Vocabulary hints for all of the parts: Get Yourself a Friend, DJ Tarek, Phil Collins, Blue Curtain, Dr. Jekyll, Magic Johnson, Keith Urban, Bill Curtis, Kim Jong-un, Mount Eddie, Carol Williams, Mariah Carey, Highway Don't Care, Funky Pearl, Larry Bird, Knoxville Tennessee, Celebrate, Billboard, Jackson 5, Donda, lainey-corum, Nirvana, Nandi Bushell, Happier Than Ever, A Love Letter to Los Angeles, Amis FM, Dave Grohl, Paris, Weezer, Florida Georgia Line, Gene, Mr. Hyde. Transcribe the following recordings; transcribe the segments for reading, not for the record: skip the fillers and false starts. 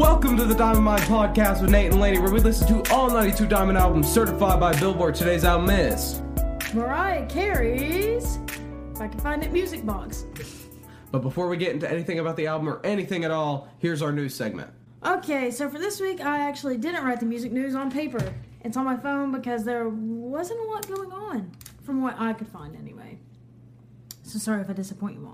Welcome to the Diamond Mine Podcast with Nate and Laney, where we listen to all 92 Diamond albums certified by Billboard. Today's album is Mariah Carey's, if I can find it, Music Box. But before we get into anything about the album or anything at all, here's our news segment. Okay, so for this week, I actually didn't write the music news on paper. It's on my phone because there wasn't a lot going on, from what I could find anyway. So sorry if I disappoint you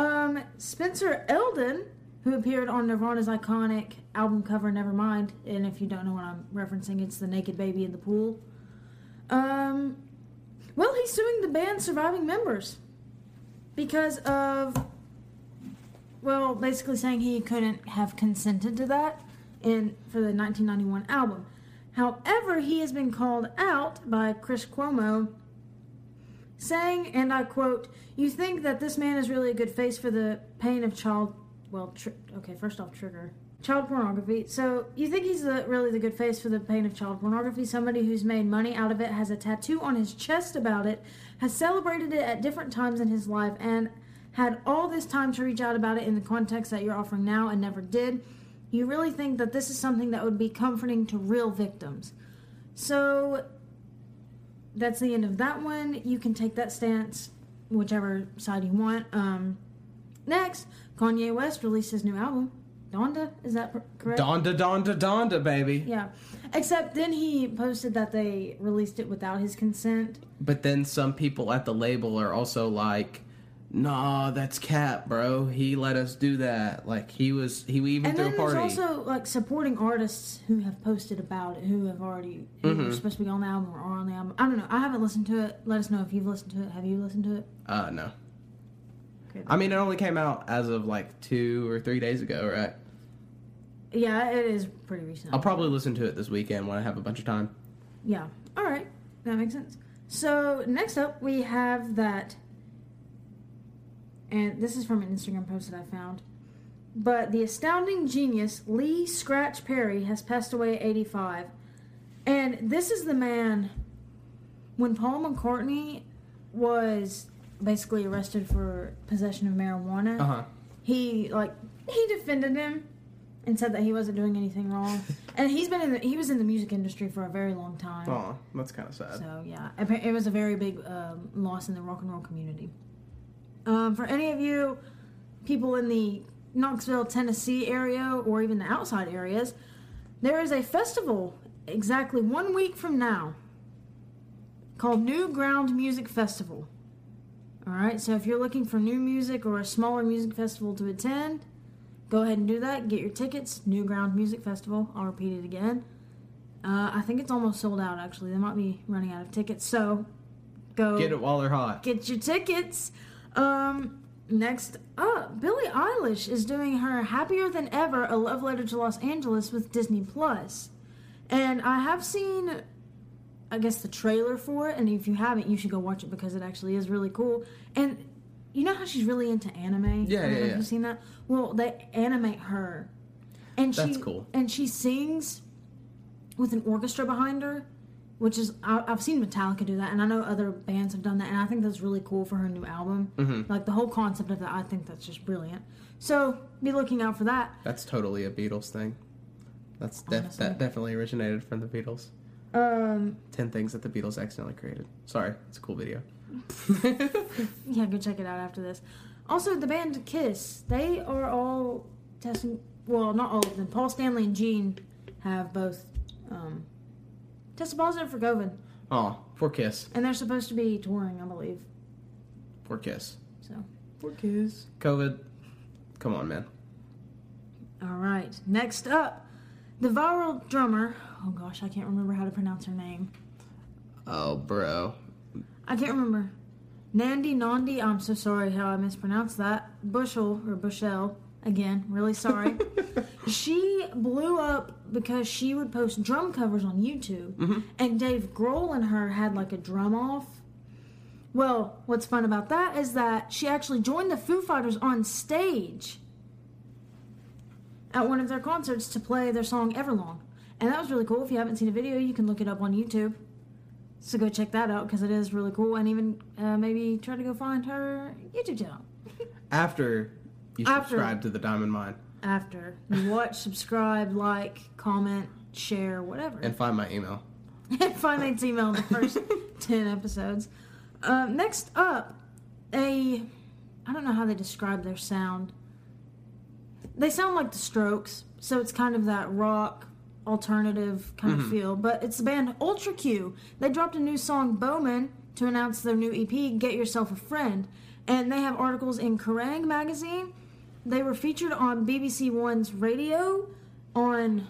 all. Spencer Eldon, who appeared on Nirvana's iconic album cover, Nevermind, and if you don't know what I'm referencing, it's the naked baby in the pool. Well, he's suing the band's surviving members because of, well, basically saying he couldn't have consented to that for the 1991 album. However, he has been called out by Chris Cuomo, saying, and I quote, "You think that this man is really a good face for the pain of child, child pornography. So you think he's really the good face for the pain of child pornography? Somebody who's made money out of it, has a tattoo on his chest about it, has celebrated it at different times in his life, and had all this time to reach out about it in the context that you're offering now and never did. You really think that this is something that would be comforting to real victims?" So that's the end of that one. You can take that stance, whichever side you want. Next, Kanye West released his new album, Donda. Is that correct? Donda, baby. Yeah. Except then he posted that they released it without his consent. But then some people at the label are also like, "Nah, that's cap, bro. He let us do that. Like, he even threw a party." And then there's also, like, supporting artists who have posted about it, who are supposed to be on the album or are on the album. I don't know. I haven't listened to it. Let us know if you've listened to it. Have you listened to it? No. Okay, I mean, it only came out as of, like, 2 or 3 days ago, right? Yeah, it is pretty recent. I'll probably listen to it this weekend when I have a bunch of time. Yeah. All right. That makes sense. So, next up, we have that... And this is from an Instagram post that I found. But the astounding genius, Lee Scratch Perry, has passed away at 85. And this is the man, when Paul McCartney was basically arrested for possession of marijuana, he defended him and said that he wasn't doing anything wrong. And he was in the music industry for a very long time. Oh, that's kind of sad. So, yeah. It was a very big loss in the rock and roll community. For any of you people in the Knoxville, Tennessee area, or even the outside areas, there is a festival exactly 1 week from now called New Ground Music Festival. Alright, so if you're looking for new music or a smaller music festival to attend, go ahead and do that. Get your tickets, New Ground Music Festival. I'll repeat it again. I think it's almost sold out, actually. They might be running out of tickets, so go... Get it while they're hot. Get your tickets... Next up, Billie Eilish is doing her Happier Than Ever, A Love Letter to Los Angeles with Disney+. And I have seen, I guess, the trailer for it, and if you haven't, you should go watch it because it actually is really cool. And you know how she's really into anime? Yeah, yeah, have you seen that? Well, they animate her. And that's cool. And she sings with an orchestra behind her. Which is, I've seen Metallica do that, and I know other bands have done that, and I think that's really cool for her new album. Mm-hmm. Like, the whole concept of that, I think that's just brilliant. So, be looking out for that. That's totally a Beatles thing. That's that definitely originated from the Beatles. 10 things that the Beatles accidentally created. Sorry, it's a cool video. Yeah, go check it out after this. Also, the band Kiss, they are all testing, well, not all of them. Paul Stanley and Gene have both, tested positive for COVID. Oh, for Kiss. And they're supposed to be touring, I believe. For Kiss. So. For Kiss. COVID. Come on, man. All right. Next up, the viral drummer. Oh, gosh, I can't remember how to pronounce her name. Oh, bro. I can't remember. Nandi, I'm so sorry how I mispronounced that. Bushell. Again, really sorry. She blew up because she would post drum covers on YouTube. Mm-hmm. And Dave Grohl and her had, like, a drum off. Well, what's fun about that is that she actually joined the Foo Fighters on stage at one of their concerts to play their song Everlong. And that was really cool. If you haven't seen a video, you can look it up on YouTube. So go check that out because it is really cool. And even maybe try to go find her YouTube channel. After... You subscribe to the Diamond Mine. after. You watch, subscribe, like, comment, share, whatever. And find my email. And find Nate's email in the first 10 episodes. Next up, I don't know how they describe their sound. They sound like the Strokes, so it's kind of that rock, alternative kind of feel. But it's the band Ultra Q. They dropped a new song, Bowman, to announce their new EP, Get Yourself a Friend. And they have articles in Kerrang! Magazine. They were featured on BBC One's radio on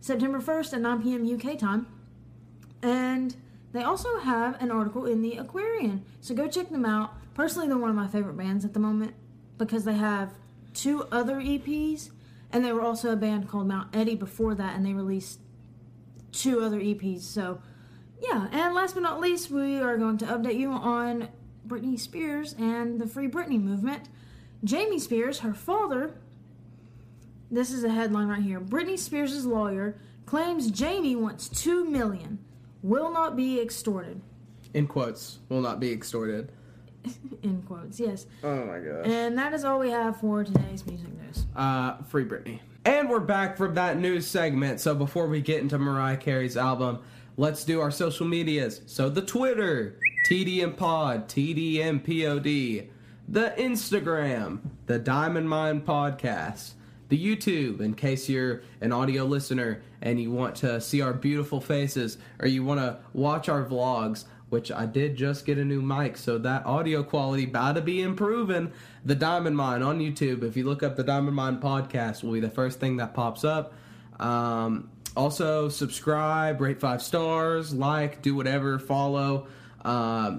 September 1st at 9 p.m. UK time. And they also have an article in The Aquarian. So go check them out. Personally, they're one of my favorite bands at the moment because they have two other EPs. And they were also a band called Mount Eddie before that, and they released two other EPs. So, yeah. And last but not least, we are going to update you on Britney Spears and the Free Britney movement. Jamie Spears, her father, this is a headline right here. Britney Spears' lawyer claims Jamie wants $2 million. Will not be extorted. In quotes, will not be extorted. In quotes, yes. Oh my gosh. And that is all we have for today's music news. Free Britney. And we're back from that news segment. So before we get into Mariah Carey's album, let's do our social medias. So the Twitter, TDM Pod, TDM POD. The Instagram, the Diamond Mine Podcast. The YouTube, in case you're an audio listener and you want to see our beautiful faces or you want to watch our vlogs, which I did just get a new mic, so that audio quality about to be improving. The Diamond Mine on YouTube. If you look up the Diamond Mine Podcast, will be the first thing that pops up. Also, subscribe, rate 5 stars, like, do whatever, follow,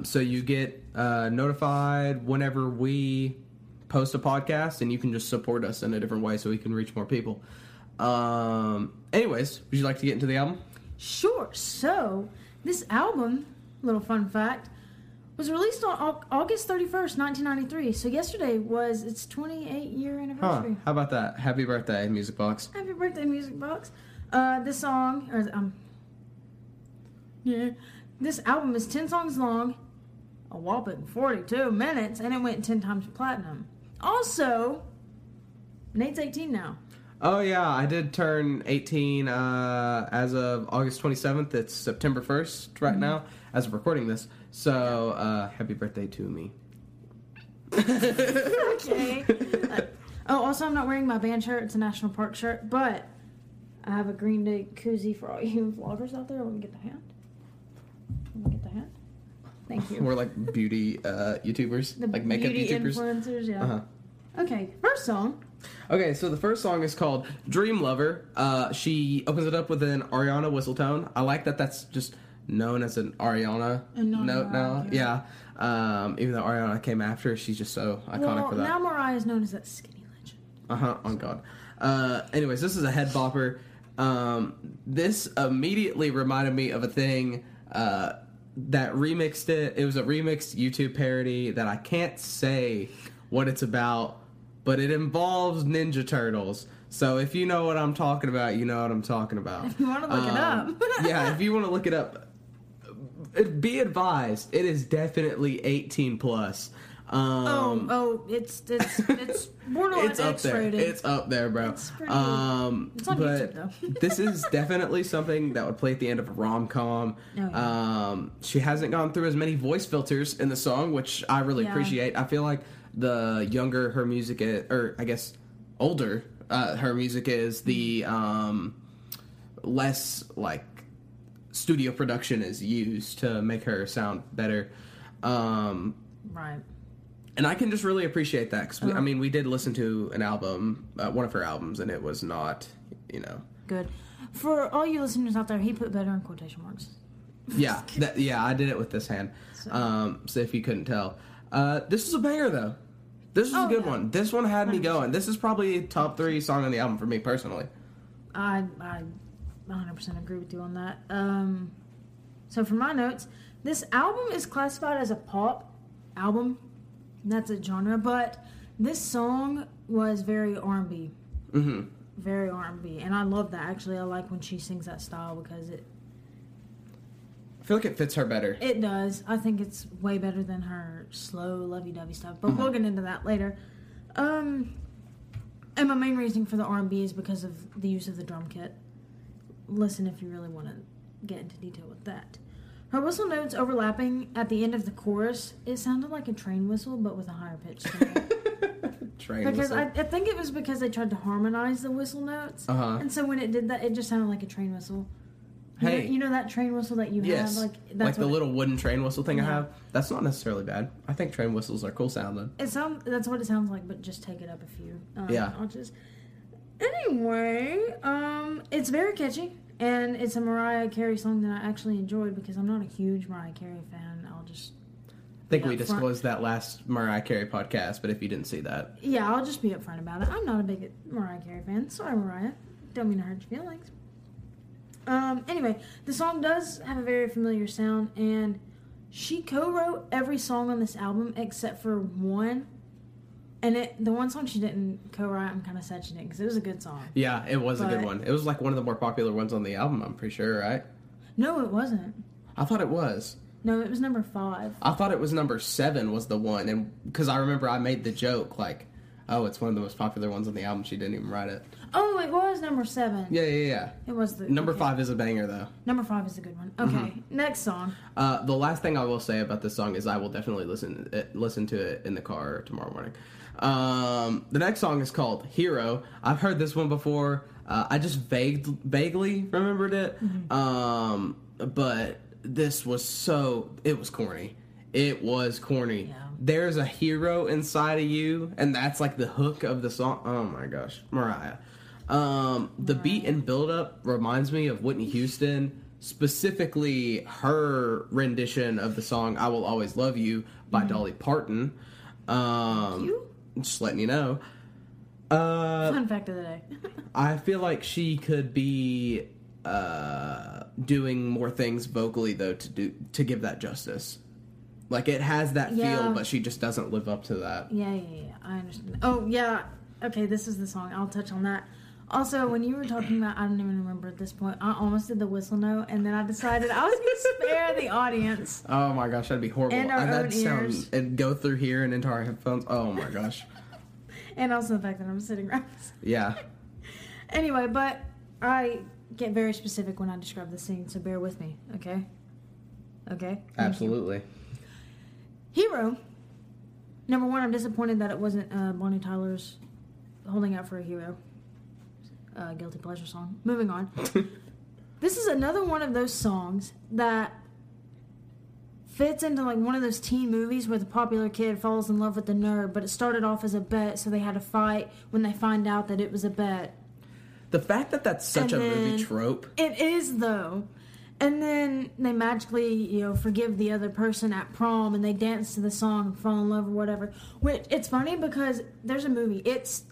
so you get notified whenever we post a podcast, and you can just support us in a different way so we can reach more people. Anyways, would you like to get into the album? Sure. So, this album, little fun fact, was released on August 31st, 1993. So yesterday was its 28-year anniversary. Huh, how about that? Happy birthday, Music Box. Happy birthday, Music Box. This song, or this album is 10 songs long, a whopping 42 minutes, and it went 10 times platinum. Also, Nate's 18 now. Oh, yeah, I did turn 18 as of August 27th. It's September 1st right now as of recording this. So, happy birthday to me. Okay. Also, I'm not wearing my band shirt. It's a National Park shirt, but I have a Green Day koozie for all you vloggers out there. I wouldn't get the hand. Thank you. We're like beauty YouTubers, like makeup YouTubers. Beauty influencers, yeah. Uh-huh. Okay, first song. Okay, so the first song is called Dream Lover. She opens it up with an Ariana whistle tone. I like that that's just known as an Ariana note now. Yeah. Even though Ariana came after, she's just so iconic for that. Now Mariah is known as that skinny legend. Uh-huh, on God. Anyways, this is a head bopper. This immediately reminded me of a thing that remixed it. It was a remixed YouTube parody that I can't say what it's about, but it involves Ninja Turtles. So if you know what I'm talking about, you know what I'm talking about. If you want to look it up. Yeah, if you want to look it up, be advised, it is definitely 18 plus. It's borderline X-rated. It's up there, bro. It's pretty good. It's on YouTube, though. This is definitely something that would play at the end of a rom-com. Oh, yeah. She hasn't gone through as many voice filters in the song, which I really appreciate. I feel like the younger her music is, or I guess older her music is, the less, like, studio production is used to make her sound better. Right. And I can just really appreciate that, because, I mean, we did listen to an album, one of her albums, and it was not, you know. Good. For all you listeners out there, he put better in quotation marks. Yeah, I did it with this hand, so if you couldn't tell. This is a banger, though. This is a good one. This one had me going. This is probably top 3 song on the album for me, personally. I 100% agree with you on that. So for my notes, this album is classified as a pop album. That's a genre, but this song was very R&B. Mm-hmm. Very R&B, and I love that. Actually, I like when she sings that style because it... I feel like it fits her better. It does. I think it's way better than her slow, lovey-dovey stuff, but we'll get into that later. And my main reason for the R&B is because of the use of the drum kit. Listen if you really want to get into detail with that. Her whistle notes overlapping at the end of the chorus, it sounded like a train whistle, but with a higher pitch. I think it was because they tried to harmonize the whistle notes. Uh-huh. And so when it did that, it just sounded like a train whistle. Hey. You know that train whistle that you have? Like the little wooden train whistle thing I have? That's not necessarily bad. I think train whistles are cool sounding. That's what it sounds like, but just take it up a few notches. Anyway, it's very catchy. And it's a Mariah Carey song that I actually enjoyed because I'm not a huge Mariah Carey fan. I think we disclosed that last Mariah Carey podcast, but if you didn't see that. Yeah, I'll just be upfront about it. I'm not a big Mariah Carey fan. Sorry, Mariah. Don't mean to hurt your feelings. Anyway, the song does have a very familiar sound, and she co-wrote every song on this album except for one. And the one song she didn't co-write, I'm kind of sad she didn't, because it was a good song. Yeah, it was a good one. It was like one of the more popular ones on the album, I'm pretty sure, right? No, it wasn't. I thought it was. No, it was number 5. I thought it was number 7 was the one, and because I remember I made the joke, like, oh, it's one of the most popular ones on the album, she didn't even write it. Oh, it was number 7. Yeah. It was the... Number 5 is a banger, though. Number 5 is a good one. Okay, Next song. The last thing I will say about this song is I will definitely listen to it in the car tomorrow morning. The next song is called Hero. I've heard this one before. I just vaguely remembered it. Mm-hmm. But this was it was corny. It was corny. Yeah. There's a hero inside of you, and that's like the hook of the song. Oh my gosh, Mariah. The beat and build up reminds me of Whitney Houston, specifically her rendition of the song I Will Always Love You by Dolly Parton. Thank you. Just letting you know. Fun fact of the day. I feel like she could be doing more things vocally though to give that justice. Like it has that feel, but she just doesn't live up to that. Yeah. I understand. Oh yeah. Okay, this is the song. I'll touch on that. Also, when you were talking about, I don't even remember at this point, I almost did the whistle note, and then I decided I was going to spare the audience. Oh, my gosh, that'd be horrible. And our own ears. It'd go through here and into our headphones. Oh, my gosh. And also the fact that I'm sitting right beside you. Yeah. Anyway, but I get very specific when I describe the scene, so bear with me, okay? Okay? Absolutely. Hero. Number 1, I'm disappointed that it wasn't Bonnie Tyler's Holding Out for a Hero. Guilty pleasure song. Moving on. This is another one of those songs that fits into like one of those teen movies where the popular kid falls in love with the nerd, but it started off as a bet, so they had a fight when they find out that it was a bet. The fact that that's such a movie trope. It is, though. And then they magically, forgive the other person at prom, and they dance to the song and fall in love or whatever. Which, it's funny because there's a movie. It's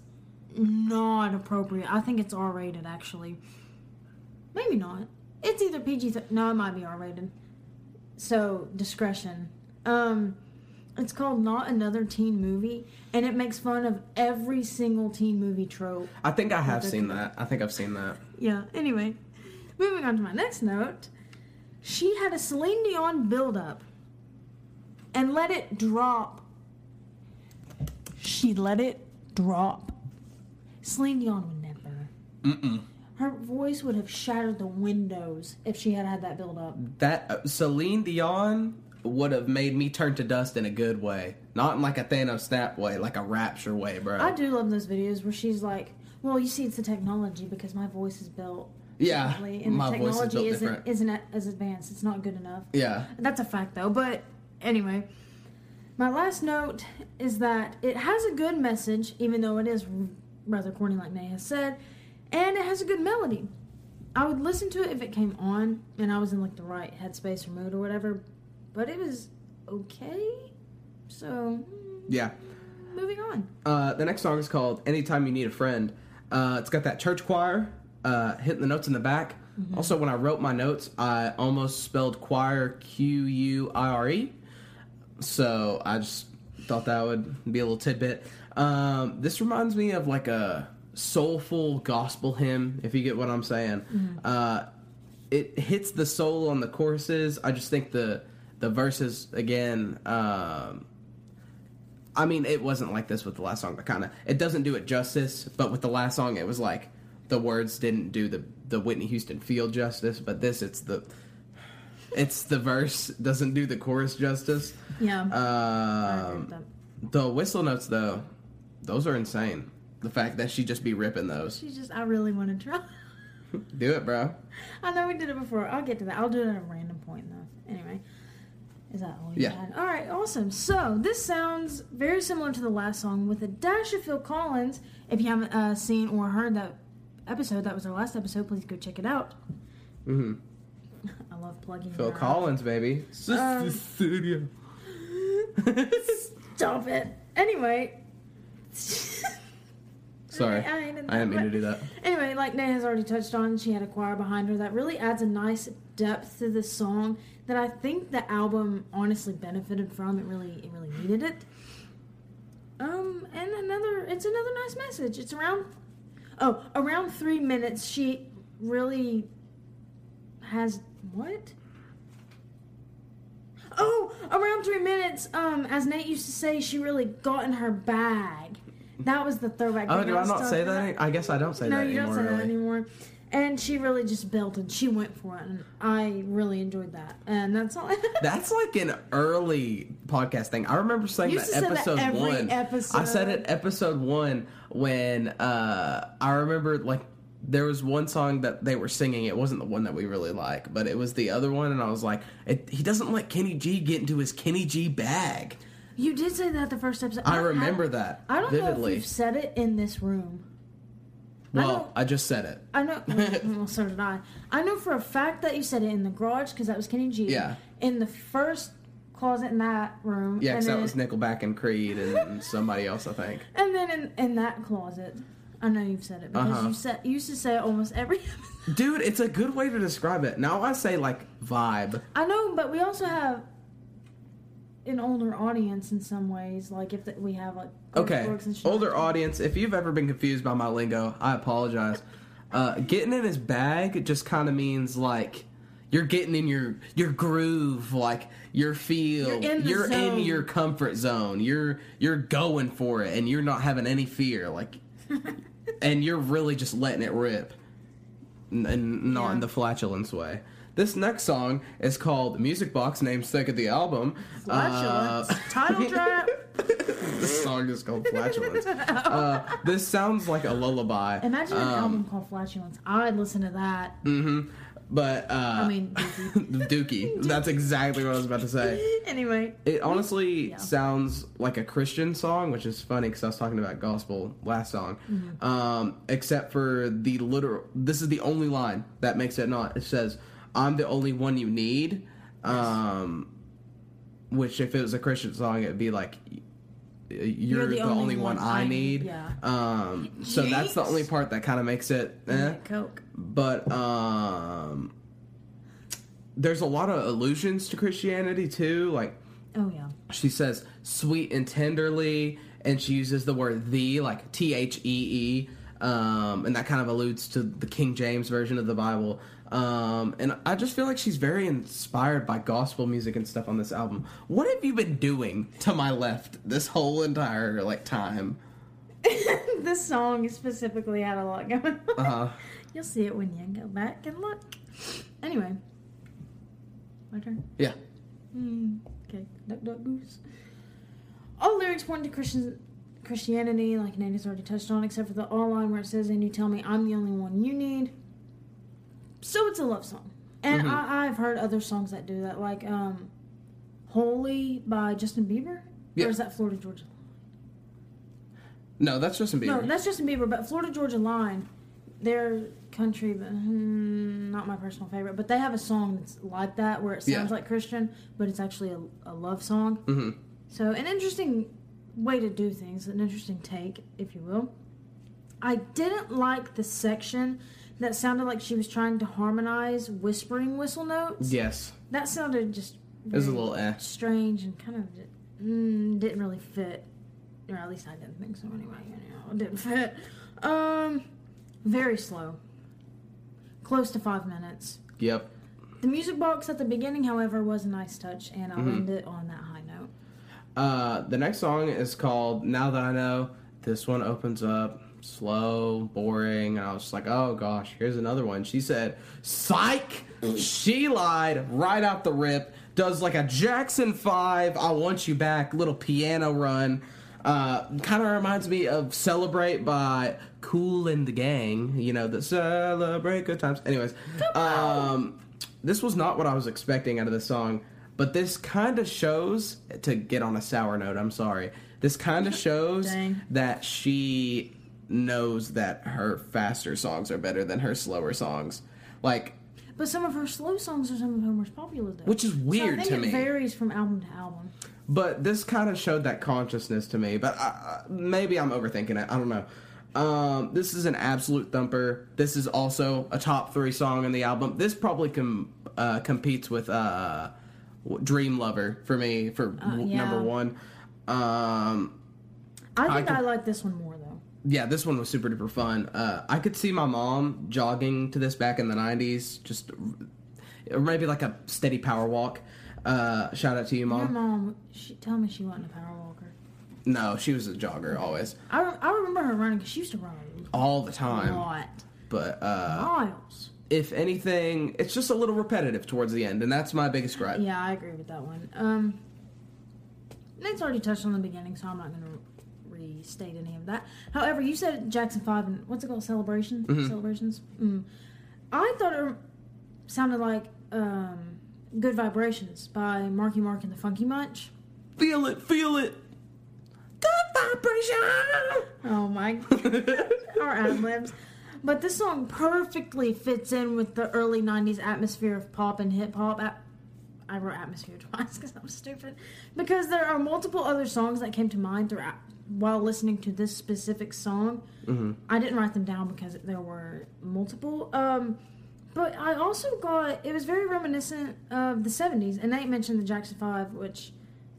not appropriate. I think it's R-rated, actually. Maybe not. It's either it might be R-rated. So, discretion. It's called Not Another Teen Movie, and it makes fun of every single teen movie trope. I think I have seen that. I think I've seen that. Yeah, anyway. Moving on to my next note. She had a Celine Dion build-up and let it drop. She let it drop. Celine Dion would never. Mm-mm. Her voice would have shattered the windows if she had that build-up. That Celine Dion would have made me turn to dust in a good way. Not in like a Thanos snap way, like a rapture way, bro. I do love those videos where she's like, well, you see, it's the technology because my voice is built. Yeah, and my voice is built different. And the technology isn't as advanced. It's not good enough. Yeah. That's a fact, though. But anyway, my last note is that it has a good message, even though it is rather corny, like May has said, and it has a good melody. I would listen to it if it came on and I was in like the right headspace or mood or whatever, but it was okay. So yeah, moving on. The next song is called Anytime You Need a Friend. It's got that church choir hitting the notes in the back. Mm-hmm. Also, when I wrote my notes, I almost spelled choir Q-U-I-R-E, so I just thought that would be a little tidbit. This reminds me of like a soulful gospel hymn, if you get what I'm saying. Mm-hmm. It hits the soul on the choruses. I just think the verses again I mean, it wasn't like this with the last song, but kind of. It doesn't do it justice, but with the last song, it was like the words didn't do the Whitney Houston feel justice, but this, it's the verse doesn't do the chorus justice. Yeah. I agree with that. The whistle notes, though, those are insane. The fact that she just be ripping those. I really want to try. Do it, bro. I know we did it before. I'll get to that. I'll do it at a random point, though. Anyway. Is that all you had? All right, awesome. So this sounds very similar to the last song with a dash of Phil Collins. If you haven't seen or heard that episode, that was our last episode. Please go check it out. Mm-hmm. I love plugging Phil Collins, baby. Studio. Stop it. Anyway. Sorry, I didn't mean to do that. Anyway, like Nan has already touched on, she had a choir behind her that really adds a nice depth to this song that I think the album honestly benefited from. It really needed it. And it's another nice message. It's around 3 minutes. She really has what? Oh, around 3 minutes. As Nate used to say, she really got in her bag. That was the throwback. Oh, do I not say that? I guess I don't say that anymore. No, you don't say that anymore. And she really just built and she went for it, and I really enjoyed that. And that's all. That's like an early podcast thing. I remember saying that episode 1. Episode. I said it episode 1 when I remember like there was one song that they were singing. It wasn't the one that we really like, but it was the other one, and I was like, he doesn't let Kenny G get into his Kenny G bag. You did say that the first episode. I remember that. I don't know if you've said it in this room. Well, I just said it. I know. Well, so did I. I know for a fact that you said it in the garage because that was Kenny G. Yeah. In the first closet in that room. Yeah, because that was Nickelback and Creed and somebody else, I think. And then in that closet, I know you've said it because you used to say it almost every episode. Dude, it's a good way to describe it. Now I say like vibe. I know, but we also have an older audience in some ways, like if we have like and shit. Older audience, if you've ever been confused by my lingo, I apologize. Getting in his bag just kind of means like you're getting in your groove, like your feel, you're in your comfort zone, you're going for it, and you're not having any fear, like, and you're really just letting it rip, and not in the flatulence way. This next song is called Music Box, namesake of the album. Flatulence. Title drop. This song is called Flatulence. This sounds like a lullaby. Imagine an album called Flatulence. I'd listen to that. Mm-hmm. But, I mean, Dookie. That's exactly what I was about to say. Anyway. It honestly sounds like a Christian song, which is funny because I was talking about gospel last song. Mm-hmm. Except for the literal... This is the only line that makes it not. It says... I'm the only one you need, which if it was a Christian song, it would be like, you're the only one I need. Yeah. So that's the only part that kind of makes it, Coke. But there's a lot of allusions to Christianity, too. Like, oh, yeah. She says, sweet and tenderly, and she uses the word "the," like THEE, and that kind of alludes to the King James version of the Bible. And I just feel like she's very inspired by gospel music and stuff on this album. What have you been doing to my left this whole entire, like, time? This song specifically had a lot going on. You'll see it when you go back and look. Anyway. My turn? Yeah. Okay. Duck, duck, goose. All lyrics point to Christianity, like Nanny's already touched on, except for the all line where it says, and you tell me I'm the only one you need. So it's a love song. And I've heard other songs that do that, like Holy by Justin Bieber? Yeah. Or is that Florida Georgia Line? No, that's Justin Bieber. But Florida Georgia Line, they're country, but not my personal favorite. But they have a song that's like that, where it sounds like Christian, but it's actually a love song. Mm-hmm. So an interesting way to do things, an interesting take, if you will. I didn't like the section... That sounded like she was trying to harmonize whispering whistle notes. Yes. That sounded just... It was a little strange and kind of didn't really fit. Or at least I didn't think so anyway. It didn't fit. Very slow. Close to 5 minutes. Yep. The music box at the beginning, however, was a nice touch, and I'll end it on that high note. The next song is called Now That I Know. This one opens up slow, boring. And I was just like, oh gosh, here's another one. She said, psych! She lied right out the rip. Does like a Jackson 5, I Want You Back, little piano run. Kind of reminds me of Celebrate by Kool and the Gang. You know, the Celebrate Good Times. Anyways, this was not what I was expecting out of this song. But this kind of shows, to get on a sour note, I'm sorry. This kind of shows that she knows that her faster songs are better than her slower songs. Like... But some of her slow songs are some of her most popular, though. Which is weird to me. I think it varies from album to album. But this kind of showed that consciousness to me. But maybe I'm overthinking it. I don't know. This is an absolute thumper. This is also a top 3 song in the album. This probably competes with Dream Lover for me for number 1. I like this one more, though. Yeah, this one was super duper fun. I could see my mom jogging to this back in the 90s, just or maybe like a steady power walk. Shout out to you, Mom. Your mom, tell me she wasn't a power walker. No, she was a jogger always. I remember her running because she used to run all the time. A lot. But, miles. If anything, it's just a little repetitive towards the end, and that's my biggest gripe. Yeah, I agree with that one. Nate's already touched on the beginning, so I'm not going to state any of that. However, you said Jackson 5 and what's it called? Celebration? Mm-hmm. Celebrations? Mm. I thought it sounded like Good Vibrations by Marky Mark and the Funky Munch. Feel it, feel it. Good vibration. Oh my God. Our ad libs. But this song perfectly fits in with the early 90s atmosphere of pop and hip hop. I wrote atmosphere twice because I'm stupid. Because there are multiple other songs that came to mind throughout while listening to this specific song. Mm-hmm. I didn't write them down because there were multiple. But I also got... It was very reminiscent of the 70s. And Nate mentioned the Jackson 5, which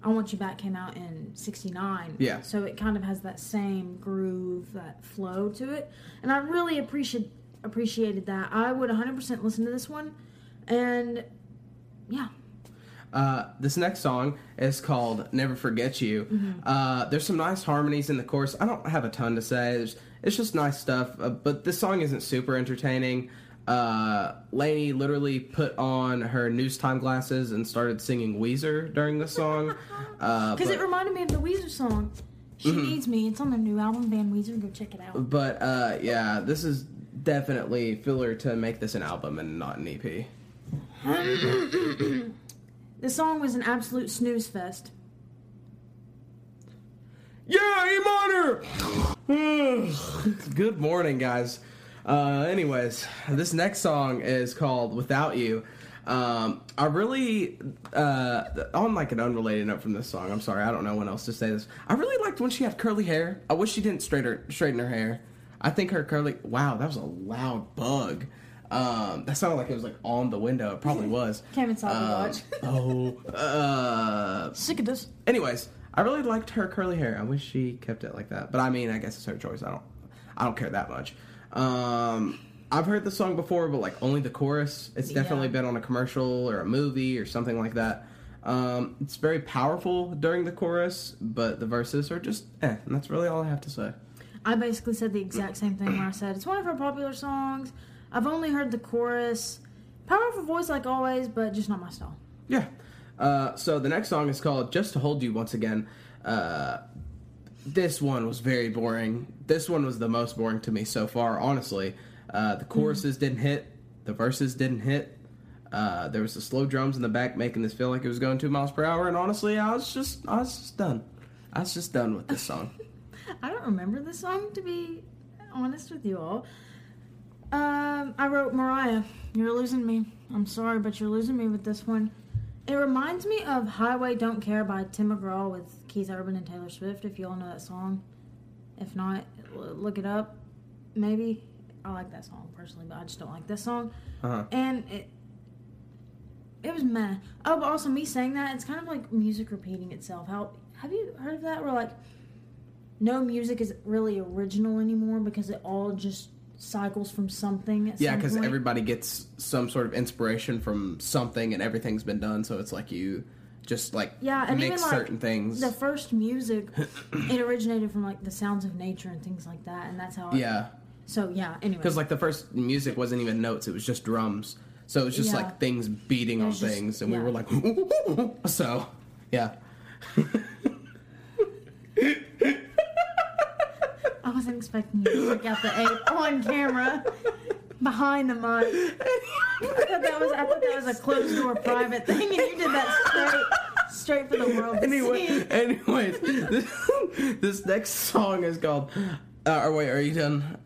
I Want You Back came out in 1969. Yeah. So it kind of has that same groove, that flow to it. And I really appreciated that. I would 100% listen to this one. And, yeah. This next song is called Never Forget You. Mm-hmm. There's some nice harmonies in the chorus. I don't have a ton to say. It's just nice stuff. But this song isn't super entertaining. Lainey literally put on her Newstime glasses and started singing Weezer during the song. Because it reminded me of the Weezer song, She mm-hmm. Needs Me. It's on their new album, Van Weezer. Go check it out. But, yeah, this is definitely filler to make this an album and not an EP. The song was an absolute snooze fest. Yeah, E minor! Good morning, guys. Anyways, this next song is called Without You. I really, on like an unrelated note from this song, I'm sorry, I don't know when else to say this. I really liked when she had curly hair. I wish she didn't straighten her hair. I think her curly, wow, that was a loud bug. That sounded like it was like on the window. It probably was. Came inside the watch. Sick of this. Anyways, I really liked her curly hair. I wish she kept it like that. But I mean, I guess it's her choice. I don't care that much. I've heard the song before, but like only the chorus. It's definitely been on a commercial or a movie or something like that. It's very powerful during the chorus, but the verses are just and that's really all I have to say. I basically said the exact same thing when I said it's one of her popular songs. I've only heard the chorus. Powerful voice like always, but just not my style. Yeah. So the next song is called Just to Hold You Once Again. This one was very boring. This one was the most boring to me so far, honestly. The choruses didn't hit. The verses didn't hit. There was the slow drums in the back making this feel like it was going 2 miles per hour. And honestly, I was just done. I was just done with this song. I don't remember this song, to be honest with you all. I wrote, Mariah, you're losing me. I'm sorry, but you're losing me with this one. It reminds me of Highway Don't Care by Tim McGraw with Keith Urban and Taylor Swift, if you all know that song. If not, look it up. Maybe. I like that song, personally, but I just don't like this song. Uh-huh. And it was meh. Oh, but also me saying that, it's kind of like music repeating itself. Have you heard of that? Where, like, no music is really original anymore because it all just cycles from something at some because everybody gets some sort of inspiration from something and everything's been done, so it's like you just like mix even, certain things. The first music, it originated from like the sounds of nature and things like that, and that's how. Anyway, because like the first music wasn't even notes; it was just drums. So it was just like things beating on things, and we were like, so I wasn't expecting you to work out the A on camera. Behind the mic. I thought that was a closed door private thing, and you did that straight for the world. Anyways, this next song is called. Wait, are you done?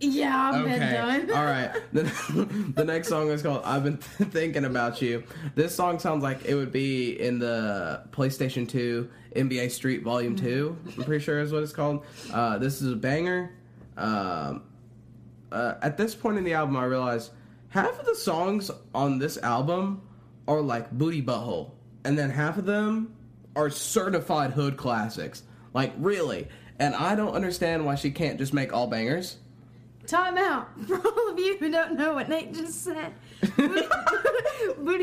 Yeah, I've been done. All right. The next song is called I've Been Thinking About You. This song sounds like it would be in the PlayStation 2 NBA Street Volume 2, I'm pretty sure is what it's called. This is a banger. At this point in the album, I realized half of the songs on this album are like booty butthole, and then half of them are certified hood classics. Like, really. And I don't understand why she can't just make all bangers. Time out. For all of you who don't know what Nate just said, booty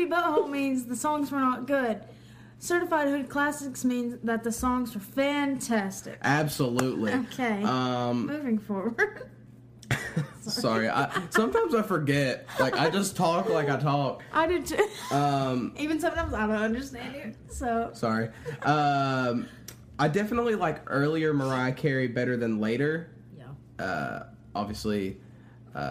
butthole means the songs were not good. Certified hood classics means that the songs were fantastic. Absolutely. Okay. Moving forward. Sorry. Sometimes I forget. Like, I just talk like I talk. I do too. Even sometimes I don't understand it. So sorry. I definitely like earlier Mariah Carey better than later. Yeah. Obviously,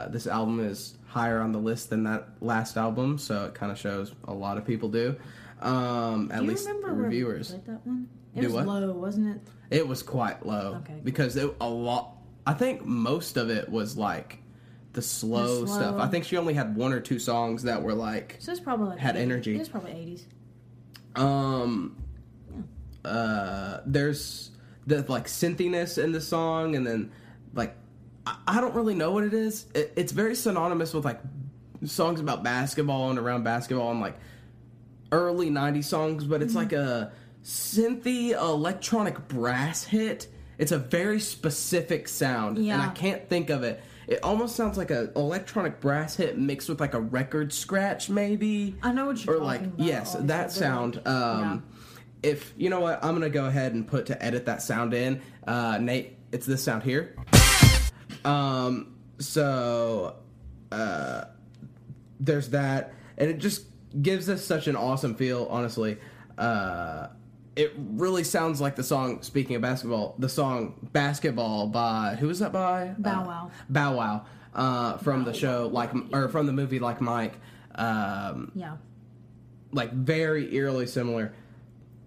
this album is higher on the list than that last album, so it kind of shows a lot of people do. At least the reviewers. Do you remember that one? It was low, wasn't it? It was quite low. Okay. Because I think most of it was like the slow stuff. I think she only had one or two songs that were like, so it's probably like had 80s. Energy. It was probably 80s. There's the like synthiness in the song, and then like I don't really know what it is. It's very synonymous with like songs about basketball and around basketball and like early 90s songs, but it's like a synthy electronic brass hit. It's a very specific sound, and I can't think of it. It almost sounds like an electronic brass hit mixed with like a record scratch, maybe. I know what you're talking about. Or like, yes, that sound. If, you know what, I'm going to go ahead and put to edit that sound in. Nate, it's this sound here. So there's that, and it just gives us such an awesome feel, honestly. It really sounds like the song, speaking of basketball, the song Basketball by, who was that by? Bow Wow. Bow Wow, from the show, like, or from the movie Like Mike. Like, very eerily similar.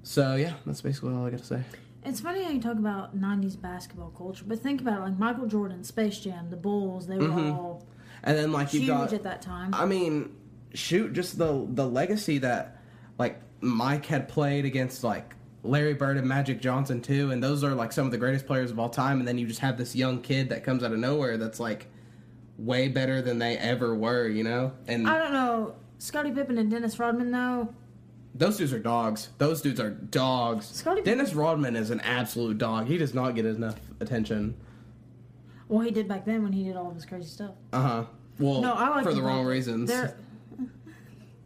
So, yeah, that's basically all I got to say. It's funny how you talk about 90s basketball culture, but think about it, like Michael Jordan, Space Jam, the Bulls, they were all and then, like, huge at that time. I mean, shoot, just the legacy that, like, Mike had played against, like, Larry Bird and Magic Johnson, too, and those are, like, some of the greatest players of all time, and then you just have this young kid that comes out of nowhere that's, like, way better than they ever were, you know? And I don't know. Scottie Pippen and Dennis Rodman, though... Those dudes are dogs. Dennis Rodman is an absolute dog. He does not get enough attention. Well, he did back then when he did all of his crazy stuff. Uh-huh. Well, no, I like for the wrong reasons. The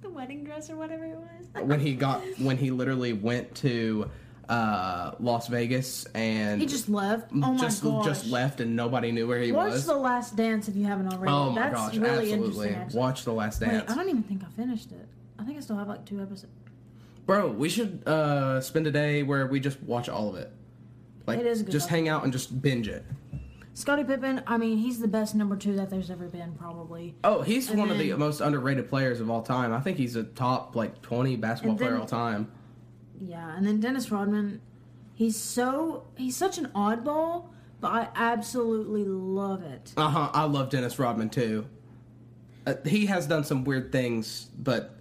wedding dress or whatever it was. When he literally went to Las Vegas and... He just left? Oh, my gosh. Just left and nobody knew where he was. Watch The Last Dance if you haven't already. Oh, my gosh. That's really interesting, actually. Watch The Last Dance. Wait, I don't even think I finished it. I think I still have, like, 2 episodes. Bro, we should spend a day where we just watch all of it. Like, it is good. Just hang out and just binge it. Scottie Pippen, I mean, he's the best number 2 that there's ever been, probably. Oh, he's one of the most underrated players of all time. I think he's a top, like, 20 basketball player of all time. Yeah, and then Dennis Rodman, he's such an oddball, but I absolutely love it. Uh-huh, I love Dennis Rodman, too. He has done some weird things, but...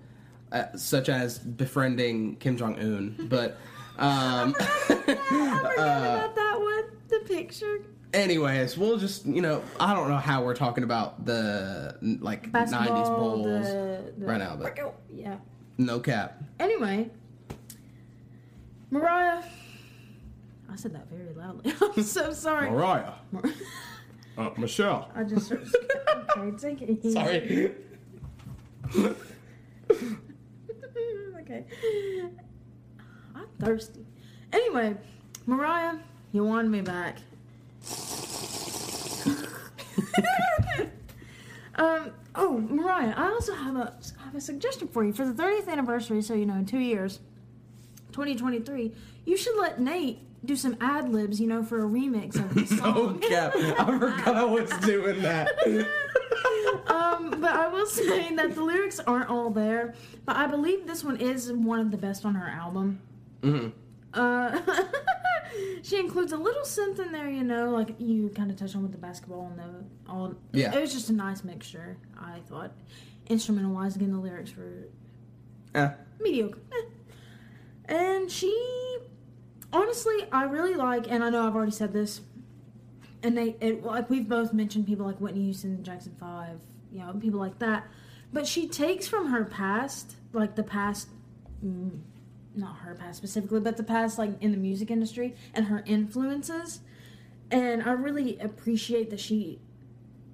such as befriending Kim Jong-un, but... I forgot about that one, the picture. Anyways, we'll just, you know, I don't know how we're talking about the, like, basketball, 90s Bulls right now, but... Yeah. No cap. Anyway, Mariah... I said that very loudly. I'm so sorry. Mariah. Michelle. I just... Okay, take it easy. Sorry. Okay. thirsty. Anyway, Mariah, you won me back. Oh, Mariah, I also have a suggestion for you. For the 30th anniversary, so, you know, in 2 years, 2023, you should let Nate do some ad-libs, you know, for a remix of the song. No cap. I forgot I was doing that. But I will say that the lyrics aren't all there, but I believe this one is one of the best on her album. Mm-hmm. She includes a little synth in there, you know, like you kind of touched on with the basketball and the all. Yeah. It was just a nice mixture, I thought. Instrumental-wise, again, the lyrics were mediocre. And she, honestly, I really like, and I know I've already said this, and like we've both mentioned people like Whitney Houston, Jackson 5, you know, people like that. But she takes from her past, like the past. Not her past specifically, but the past, like, in the music industry and her influences. And I really appreciate that she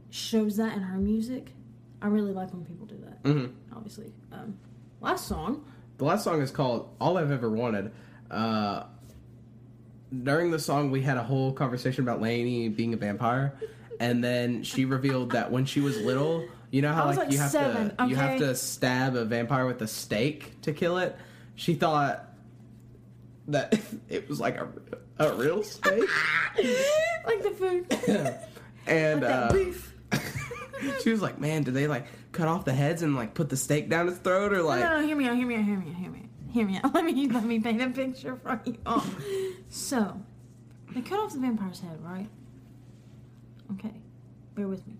shows that in her music. I really like when people do that, obviously. Last song. The last song is called All I've Ever Wanted. During the song, we had a whole conversation about Lainey being a vampire. And then she revealed that when she was little, you know how, like you have seven, to you have to stab a vampire with a stake to kill it? She thought that it was like a real steak. Like the food. And like that beef. She was like, man, do they like cut off the heads and like put the steak down his throat or like No, hear me out. Let me paint a picture for you all. So they cut off the vampire's head, right? Okay. Bear with me.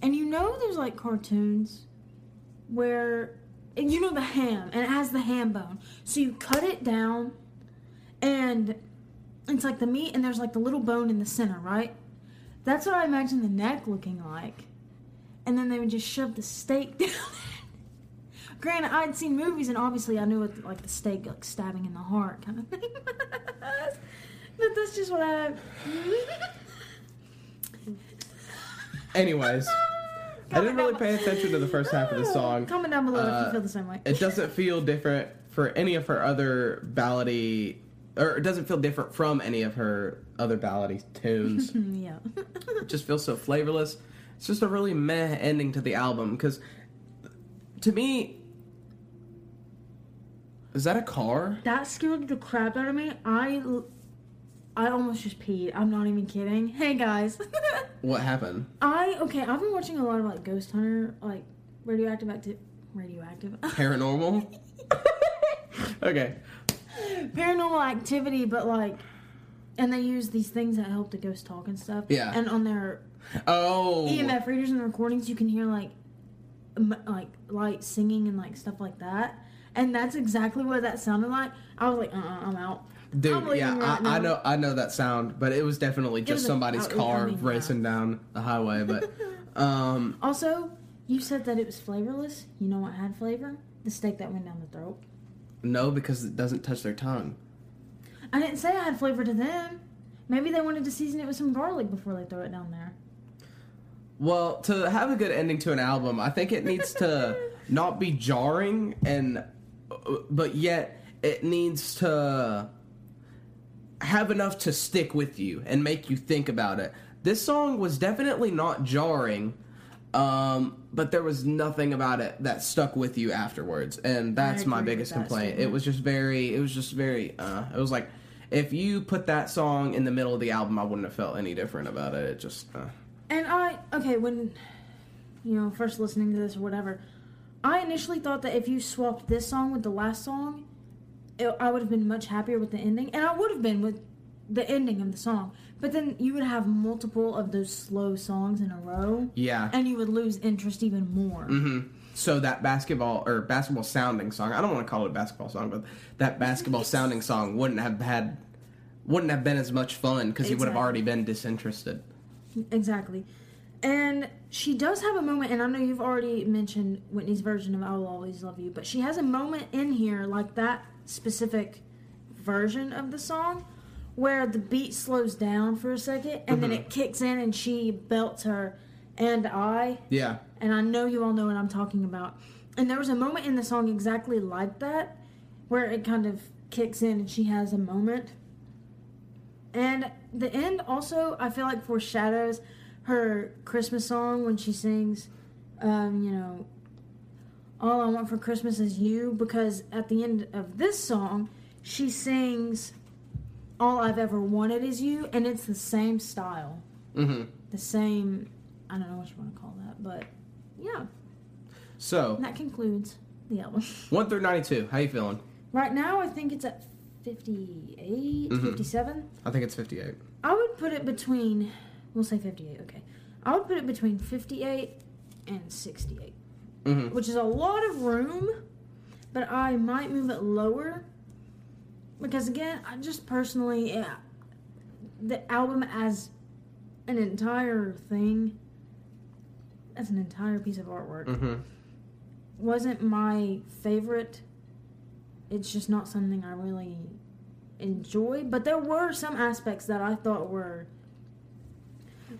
And you know there's like cartoons where you know the ham, and it has the ham bone. So you cut it down, and it's like the meat, and there's like the little bone in the center, right? That's what I imagine the neck looking like. And then they would just shove the steak down. Granted, I'd seen movies, and obviously I knew what like the steak, like stabbing in the heart kind of thing. But that's just what I... Anyways... I didn't really pay attention to the first half of the song. Comment down below if you feel the same way. It doesn't feel different for any of her other ballady, or it doesn't feel different from any of her other ballady tunes. Yeah. It just feels so flavorless. It's just a really meh ending to the album, because to me, is that a car? That scared the crap out of me. I almost just peed. I'm not even kidding. Hey, guys. What happened? I've been watching a lot of, like, Ghost Hunter, like, radioactive. Paranormal? Okay. Paranormal activity, but, like, and they use these things that help the ghost talk and stuff. Yeah. And on their EMF readers and the recordings, you can hear, like, light singing and, like, stuff like that. And that's exactly what that sounded like. I was like, I'm out. Dude, yeah, I know that sound, but it was definitely just somebody's car racing down the highway. But also, you said that it was flavorless. You know what had flavor? The steak that went down the throat. No, because it doesn't touch their tongue. I didn't say it had flavor to them. Maybe they wanted to season it with some garlic before they throw it down there. Well, to have a good ending to an album, I think it needs to not be jarring, but yet it needs to... have enough to stick with you and make you think about it. This song was definitely not jarring, but there was nothing about it that stuck with you afterwards, and that's my biggest complaint. It was like, if you put that song in the middle of the album, I wouldn't have felt any different about it. It just... when, you know, first listening to this or whatever, I initially thought that if you swapped this song with the last song, I would have been much happier with the ending, and I would have been with the ending of the song. But then you would have multiple of those slow songs in a row. Yeah. And you would lose interest even more. Mm-hmm. So that basketball sounding song, I don't want to call it a basketball song, but that basketball sounding song wouldn't have been as much fun, because you would have already been disinterested. Exactly. And she does have a moment, and I know you've already mentioned Whitney's version of I Will Always Love You, but she has a moment in here, like that specific version of the song, where the beat slows down for a second, and then it kicks in, and she belts her, and I. Yeah. And I know you all know what I'm talking about. And there was a moment in the song exactly like that, where it kind of kicks in and she has a moment. And the end also, I feel like, foreshadows her Christmas song when she sings, you know, All I Want for Christmas Is You, because at the end of this song, she sings All I've Ever Wanted Is You, and it's the same style. Mm-hmm. The same, I don't know what you want to call that, but yeah. So. And that concludes the album. 1 through 92, how you feeling? Right now, I think it's at 58, mm-hmm. 57. I think it's 58. I would put it between, we'll say 58, okay. I would put it between 58 and 68, mm-hmm. which is a lot of room, but I might move it lower because, again, I just personally, the album as an entire thing, as an entire piece of artwork, mm-hmm. wasn't my favorite. It's just not something I really enjoy. But there were some aspects that I thought were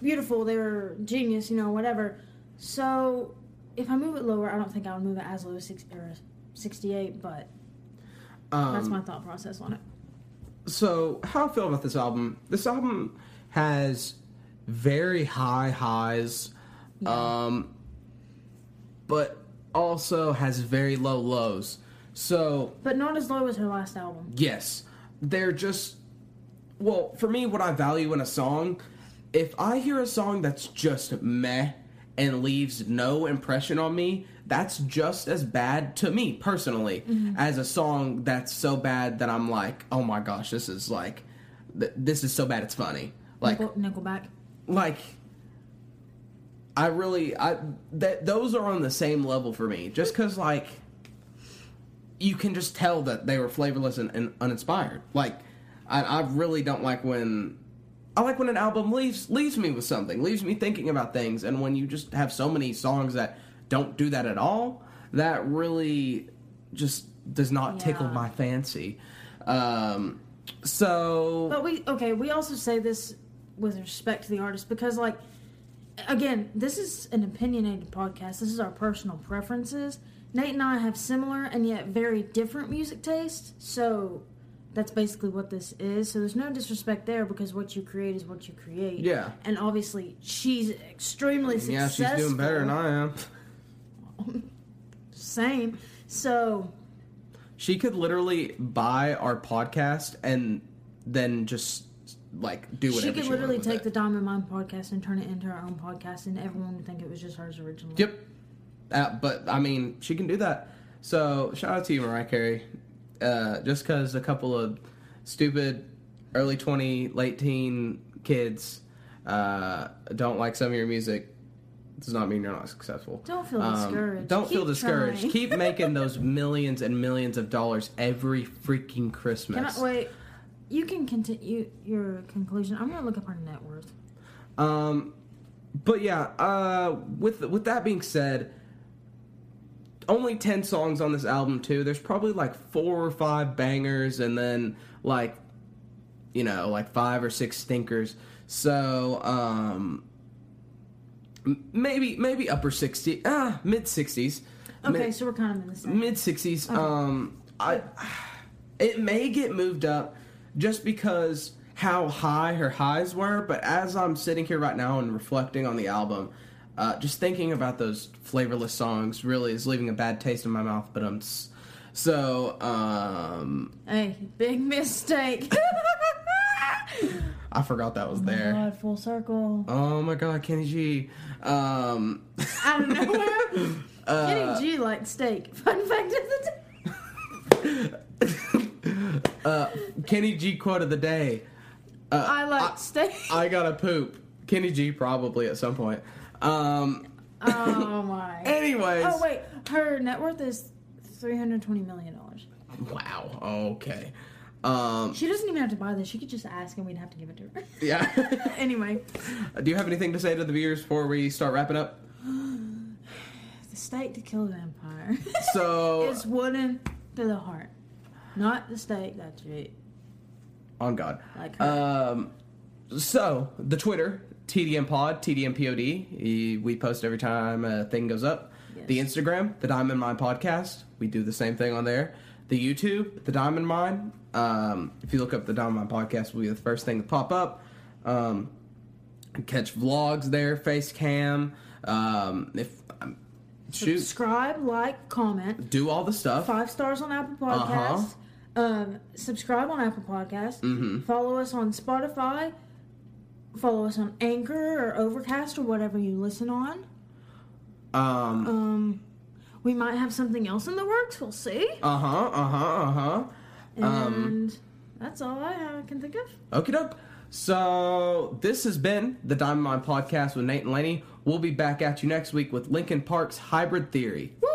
beautiful. They were genius, you know, whatever. So if I move it lower, I don't think I would move it as low as 68, but that's my thought process on it. So how I feel about this album. This album has very high highs, yeah. But also has very low lows. So, but not as low as her last album. Yes. They're just... Well, for me, what I value in a song, if I hear a song that's just meh and leaves no impression on me, that's just as bad to me, personally, mm-hmm. as a song that's so bad that I'm like, oh my gosh, this is like... This is so bad it's funny. Like Nickelback. Like... Those are on the same level for me. Just because, like... You can just tell that they were flavorless and uninspired. Like, I really don't like when... I like when an album leaves me with something, leaves me thinking about things, and when you just have so many songs that don't do that at all, that really just does not tickle my fancy. But we also say this with respect to the artist, because, like, again, this is an opinionated podcast. This is our personal preferences. Nate and I have similar and yet very different music tastes, so that's basically what this is. So there's no disrespect there, because what you create is what you create. Yeah. And obviously, she's extremely successful. Yeah, she's doing better than I am. Same. So. She could literally buy our podcast and then just, like, do whatever she wants. She could literally take the Diamond Mine podcast and turn it into her own podcast, and everyone would think it was just hers originally. Yep. But, I mean, she can do that. So, shout out to you, Mariah Carey. Just because a couple of stupid early 20, late teen kids don't like some of your music does not mean you're not successful. Don't feel discouraged. Don't feel discouraged. Trying. Keep making those millions and millions of dollars every freaking Christmas. Wait, you can continue your conclusion. I'm going to look up her net worth. But yeah, with that being said, only 10 songs on this album too. There's probably like 4 or 5 bangers, and then like, you know, like 5 or 6 stinkers. So maybe upper 60, mid 60s. Okay, so we're kind of in the same. Mid 60s. Okay. It may get moved up just because how high her highs were, but as I'm sitting here right now and reflecting on the album, just thinking about those flavorless songs really is leaving a bad taste in my mouth, but I'm... So, Hey, big mistake. I forgot that was there. Oh my God, full circle. Oh my God, Kenny G. Out of nowhere? Kenny G likes steak. Fun fact of the day. Kenny G quote of the day. I like steak. I gotta poop. Kenny G probably at some point. Oh my. Anyways. Oh wait, her net worth is $320 million. Wow. Okay. She doesn't even have to buy this. She could just ask, and we'd have to give it to her. Yeah. Anyway. Do you have anything to say to the viewers before we start wrapping up? The steak to kill the empire. So it's wooden to the heart. Not the steak. That's right. On God. Like her. So, the Twitter, TDM Pod, TDMPOD. We post every time a thing goes up. Yes. The Instagram, the Diamond Mine Podcast. We do the same thing on there. the YouTube, the Diamond Mine. If you look up the Diamond Mine podcast, will be the first thing to pop up. Catch vlogs there, face cam. Subscribe, like, comment. Do all the stuff. 5 stars on Apple Podcasts. Uh-huh. Subscribe on Apple Podcasts. Mm-hmm. Follow us on Spotify. Follow us on Anchor or Overcast or whatever you listen on. We might have something else in the works. We'll see. And that's all I can think of. Okie doke. So this has been the Diamond Mine Podcast with Nate and Laney. We'll be back at you next week with Linkin Park's Hybrid Theory. Woo!